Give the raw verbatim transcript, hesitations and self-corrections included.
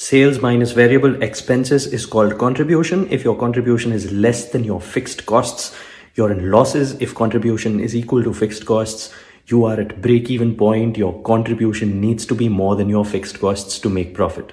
Sales minus variable expenses is called contribution. If your contribution is less than your fixed costs, you're in losses. If contribution is equal to fixed costs, you are at break-even point. Your contribution needs to be more than your fixed costs to make profit.